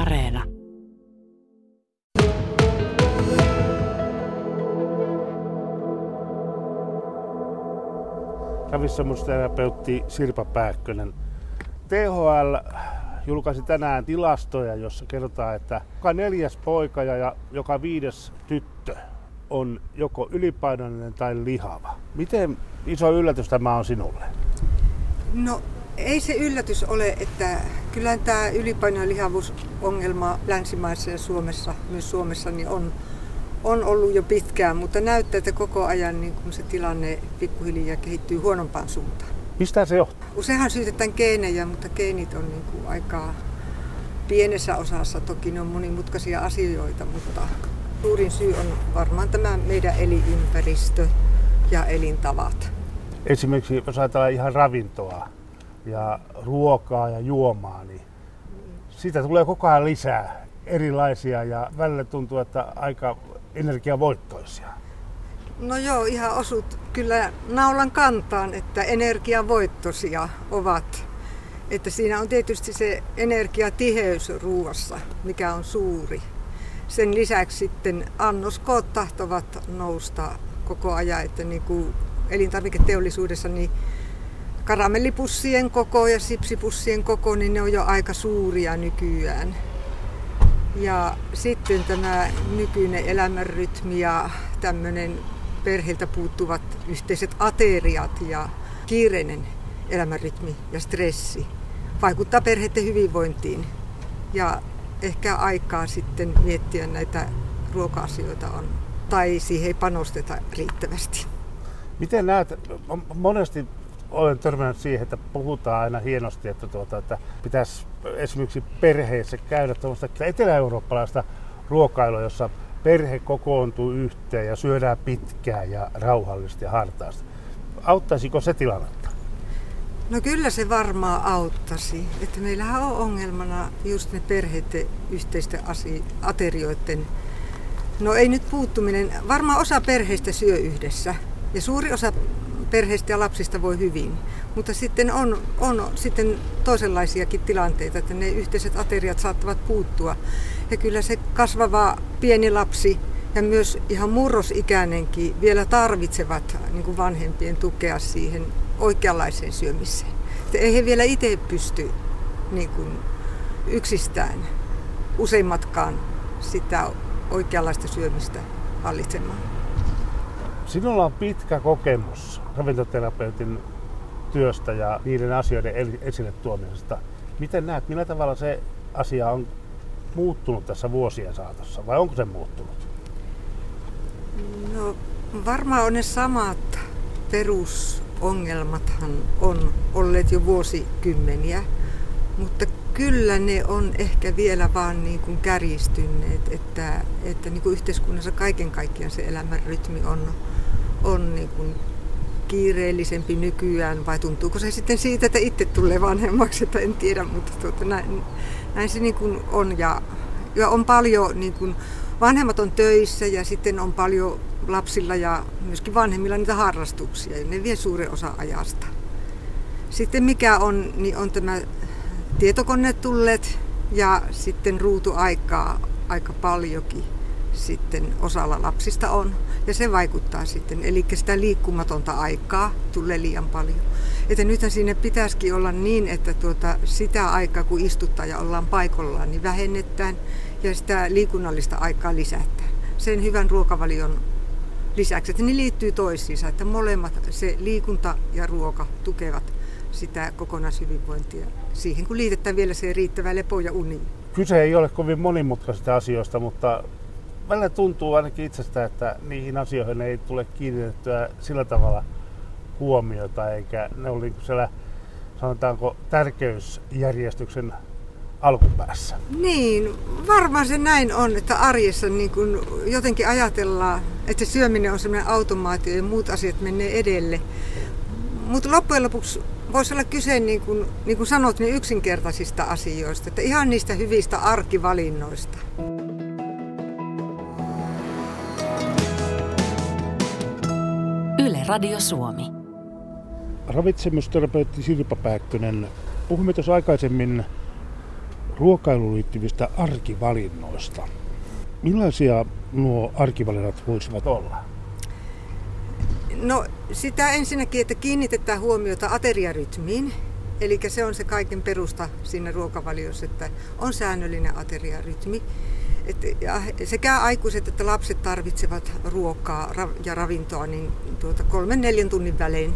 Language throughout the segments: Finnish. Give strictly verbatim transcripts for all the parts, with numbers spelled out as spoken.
Areena. Ravitsemusterapeutti Sirpa Pääkkönen. T H L julkaisi tänään tilastoja, jossa kerrotaan, että joka neljäs poika ja joka viides tyttö on joko ylipainoinen tai lihava. Miten iso yllätys tämä on sinulle? No, ei se yllätys ole, että kyllä tämä ylipaino- ja lihavuusongelma länsimaissa ja Suomessa, myös Suomessa, niin on, on ollut jo pitkään, mutta näyttää, että koko ajan niin kun se tilanne pikkuhiljaa kehittyy huonompaan suuntaan. Mistä se johtuu? Useinhan syytetään geenejä, mutta geenit on niin kuin aika pienessä osassa. Toki ne on monimutkaisia asioita, mutta suurin syy on varmaan tämä meidän elinympäristö ja elintavat. Esimerkiksi jos ajatellaan ihan ravintoa ja ruokaa ja juomaa, niin siitä tulee koko ajan lisää erilaisia ja välillä tuntuu, että aika energiavoittoisia. No joo, ihan osut kyllä naulan kantaan, että energiavoittoisia ovat. Että siinä on tietysti se energiatiheys ruoassa, mikä on suuri. Sen lisäksi sitten annoskoot tahtovat nousta koko ajan, että niin kuin elintarviketeollisuudessa niin karamellipussien koko ja sipsipussien koko, niin ne on jo aika suuria nykyään. Ja sitten tämä nykyinen elämänrytmi ja tämmöinen perheiltä puuttuvat yhteiset ateriat ja kiireinen elämänrytmi ja stressi vaikuttaa perheiden hyvinvointiin. Ja ehkä aikaa sitten miettiä näitä ruoka-asioita on, tai siihen ei panosteta riittävästi. Miten näet, monesti olen törmännyt siihen, että puhutaan aina hienosti, että, tuota, että pitäisi esimerkiksi perheessä käydä tuommoista etelä-eurooppalaista ruokailua, jossa perhe kokoontuu yhteen ja syödään pitkään ja rauhallisesti ja hartaasti. Auttaisiko se tilannetta? No kyllä se varmaan auttaisi. Että meillähän on ongelmana just ne perheiden yhteisten aterioiden. No ei nyt puuttuminen. Varmaan osa perheistä syö yhdessä ja suuri osa perheistä ja lapsista voi hyvin, mutta sitten on, on sitten toisenlaisiakin tilanteita, että ne yhteiset ateriat saattavat puuttua. Ja kyllä se kasvava pieni lapsi ja myös ihan murrosikäinenkin vielä tarvitsevat niin kuin vanhempien tukea siihen oikeanlaiseen syömiseen. Että ei he vielä itse pysty niin kuin yksistään useimmatkaan sitä oikeanlaista syömistä hallitsemaan. Sinulla on pitkä kokemus ravintoterapeutin työstä ja niiden asioiden esille tuomisesta. Miten näet, millä tavalla se asia on muuttunut tässä vuosien saatossa, vai onko se muuttunut? No, varmaan on ne samat perusongelmathan on olleet jo vuosikymmeniä, mutta kyllä ne on ehkä vielä vaan niin kuin kärjistyneet, että, että niin kuin yhteiskunnassa kaiken kaikkiaan se elämänrytmi on, on niin kuin kiireellisempi nykyään, vai tuntuuko se sitten siitä, että itse tulee vanhemmaksi, että en tiedä, mutta tuota, näin, näin se niin kuin on. Ja, ja on paljon, niin kuin, vanhemmat on töissä ja sitten on paljon lapsilla ja myöskin vanhemmilla niitä harrastuksia, ja ne vie suuren osa ajasta. Sitten mikä on, niin on tämä tietokoneet tulleet ja sitten ruutuaikaa aika paljonkin sitten osalla lapsista on. Ja se vaikuttaa sitten, eli sitä liikkumatonta aikaa tulee liian paljon. Että nythän siinä pitäisikin olla niin, että tuota, sitä aikaa kun istuttaa ja ollaan paikallaan, niin vähennetään ja sitä liikunnallista aikaa lisätään. Sen hyvän ruokavalion lisäksi, että ne liittyy toisiinsa, että molemmat, se liikunta ja ruoka, tukevat sitä kokonaishyvinvointia. Siihen kun liitetään vielä se riittävä lepo ja uni. Kyse ei ole kovin monimutkaisista asioista, mutta välillä tuntuu ainakin itsestä, että niihin asioihin ei tule kiinnitettyä sillä tavalla huomiota, eikä ne ole siellä, sanotaanko, tärkeysjärjestyksen alkupäässä. Niin, varmaan se näin on, että arjessa niin kun jotenkin ajatellaan, että syöminen on sellainen automaatio ja muut asiat menee edelle. Mutta loppujen lopuksi voisi olla kyse, niin kuin, niin kuin sanot, niin yksinkertaisista asioista, että ihan niistä hyvistä arkivalinnoista. Yle Radio Suomi. Ravitsemusterapeutti Sirpa Pääkkönen. Puhumme tuossa aikaisemmin ruokailuun liittyvistä arkivalinnoista. Millaisia nuo arkivalinnat voisivat olla? No sitä ensinnäkin, että kiinnitetään huomiota ateriarytmiin. Eli se on se kaiken perusta siinä ruokavaliossa, että on säännöllinen ateriarytmi. Et sekä aikuiset että lapset tarvitsevat ruokaa ja ravintoa niin tuota kolmen neljän tunnin välein.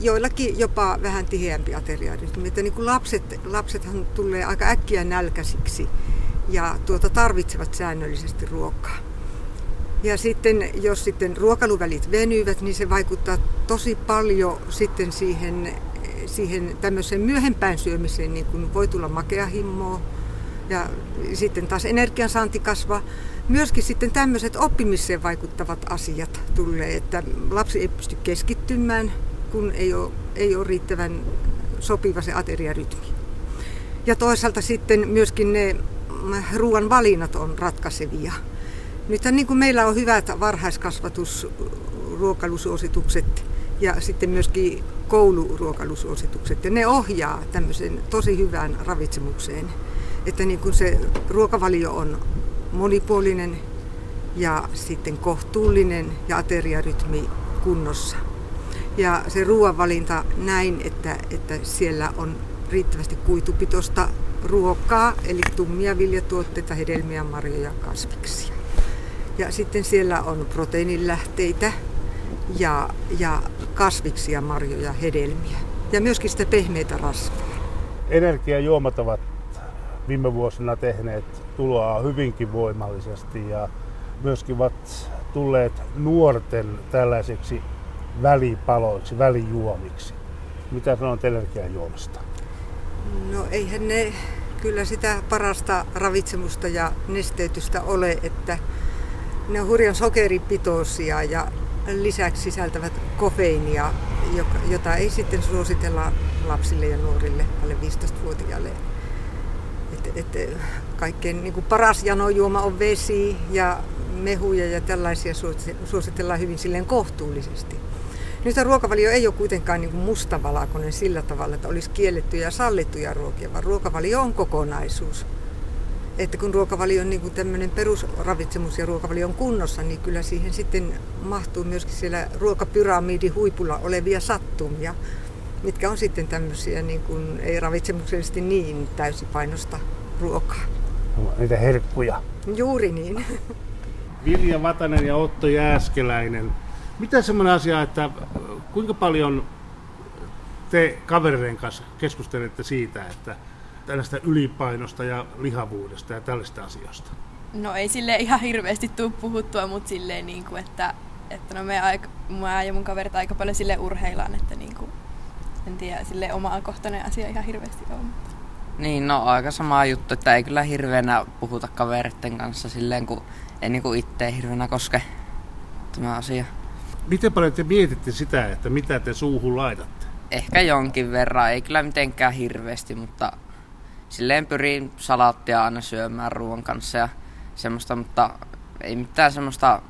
Joillakin jopa vähän tiheämpi ateriarytmi. Että niin kuin lapset, lapsethan tulee aika äkkiä nälkäisiksi ja tuota tarvitsevat säännöllisesti ruokaa. Ja sitten jos sitten ruokailuvälit venyvät, niin se vaikuttaa tosi paljon sitten siihen, siihen tämmöiseen myöhempään syömiseen, niin kuin voi tulla makeahimmoa ja sitten taas energiansaanti kasvaa. Myöskin sitten tämmöiset oppimiseen vaikuttavat asiat tulee, että lapsi ei pysty keskittymään, kun ei ole, ei ole riittävän sopiva se ateriarytmi. Ja toisaalta sitten myöskin ne ruoan valinnat on ratkaisevia. Nythän niin kuin meillä on hyvät varhaiskasvatusruokailusuositukset ja sitten myöskin kouluruokailusuositukset. Ja ne ohjaa tämmöisen tosi hyvään ravitsemukseen. Että niin kuin se ruokavalio on monipuolinen ja sitten kohtuullinen ja ateriarytmi kunnossa. Ja se ruoanvalinta näin, että, että siellä on riittävästi kuitupitoista ruokaa, eli tummia viljatuotteita, hedelmiä, marjoja ja kasviksia. Ja sitten siellä on proteiinilähteitä ja, ja kasviksia, marjoja, hedelmiä ja myöskin sitä pehmeitä rasvaa. Energiajuomat ovat viime vuosina tehneet tuloa hyvinkin voimallisesti ja myöskin ovat tulleet nuorten tällaiseksi välipaloiksi, välijuomiksi. Mitä sanot energiajuomasta? No eihän ne kyllä sitä parasta ravitsemusta ja nesteytystä ole, että ne on hurjan sokeripitoisia ja lisäksi sisältävät kofeiinia, jota ei sitten suositella lapsille ja nuorille, alle viisitoistavuotiaille. Et, et, kaikkein niin kuin paras janojuoma on vesi ja mehuja ja tällaisia suositellaan hyvin silleen kohtuullisesti. Nyt ruokavalio ei ole kuitenkaan niin kuin mustavalkoinen sillä tavalla, että olisi kiellettyjä ja sallittuja ruokia, vaan ruokavalio on kokonaisuus. Että kun ruokavalio on niin kuin tämmöinen perusravitsemus ja ruokavalio on kunnossa, niin kyllä siihen sitten mahtuu myöskin siellä ruokapyramidin huipulla olevia sattumia, mitkä on sitten tämmöisiä niin kuin, ei ravitsemuksellisesti niin täysipainosta ruokaa. No, niitä herkkuja. Juuri niin. Vilja Vatanen ja Otto Jääskeläinen. Mitä semmoinen asia, että kuinka paljon te kavereiden kanssa keskustelette siitä, että tällaista ylipainosta ja lihavuudesta ja tällaista asioista? No ei sille ihan hirveästi tule puhuttua, mutta silleen niin kuin, että, että no me aika, mä ja mun kaverit aika paljon sille urheillaan, että niin kuin, en tiedä, silleen omakohtainen asia ihan hirveästi ole. Mutta. Niin, no aika sama juttu, että ei kyllä hirveänä puhuta kaveritten kanssa silleen, kun ei niin kuin itse hirveänä koske tämä asia. Miten paljon te mietitte sitä, että mitä te suuhun laitatte? Ehkä jonkin verran, ei kyllä mitenkään hirveästi, mutta silleen pyrin salaattia aina syömään ruoan kanssa ja semmoista, mutta ei mitään semmoista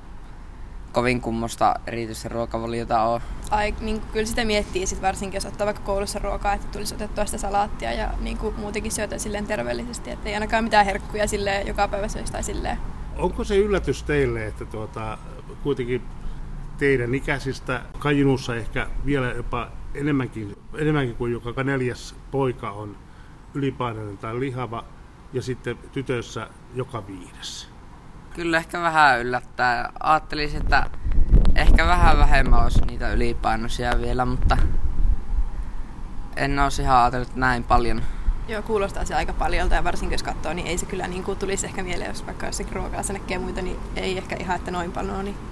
kovin kummosta erityisesti ruokavaliota ole. Ai, niin kyllä sitä miettii sit varsinkin, jos ottaa vaikka koulussa ruokaa, että tulisi otettua sitä salaattia ja niin kuin muutenkin syötä silleen terveellisesti, että ei ainakaan mitään herkkuja silleen joka päivä syöisi tai silleen. Onko se yllätys teille, että tuota, kuitenkin teidän ikäisistä Kainuussa ehkä vielä jopa enemmänkin, enemmänkin kuin joka neljäs poika on ylipainoinen tai lihava ja sitten tytöissä joka viides? Kyllä ehkä vähän yllättää. Ajattelisin, että ehkä vähän vähemmän olisi niitä ylipainoisia vielä, mutta en olisi ihan ajatellut näin paljon. Joo, kuulostaa se aika paljolta ja varsinkin jos katsoo, niin ei se kyllä niin kuin tulisi ehkä mieleen, jos vaikka jossakin ruokaa se näkee muita, niin ei ehkä ihan, että noin paljon, niin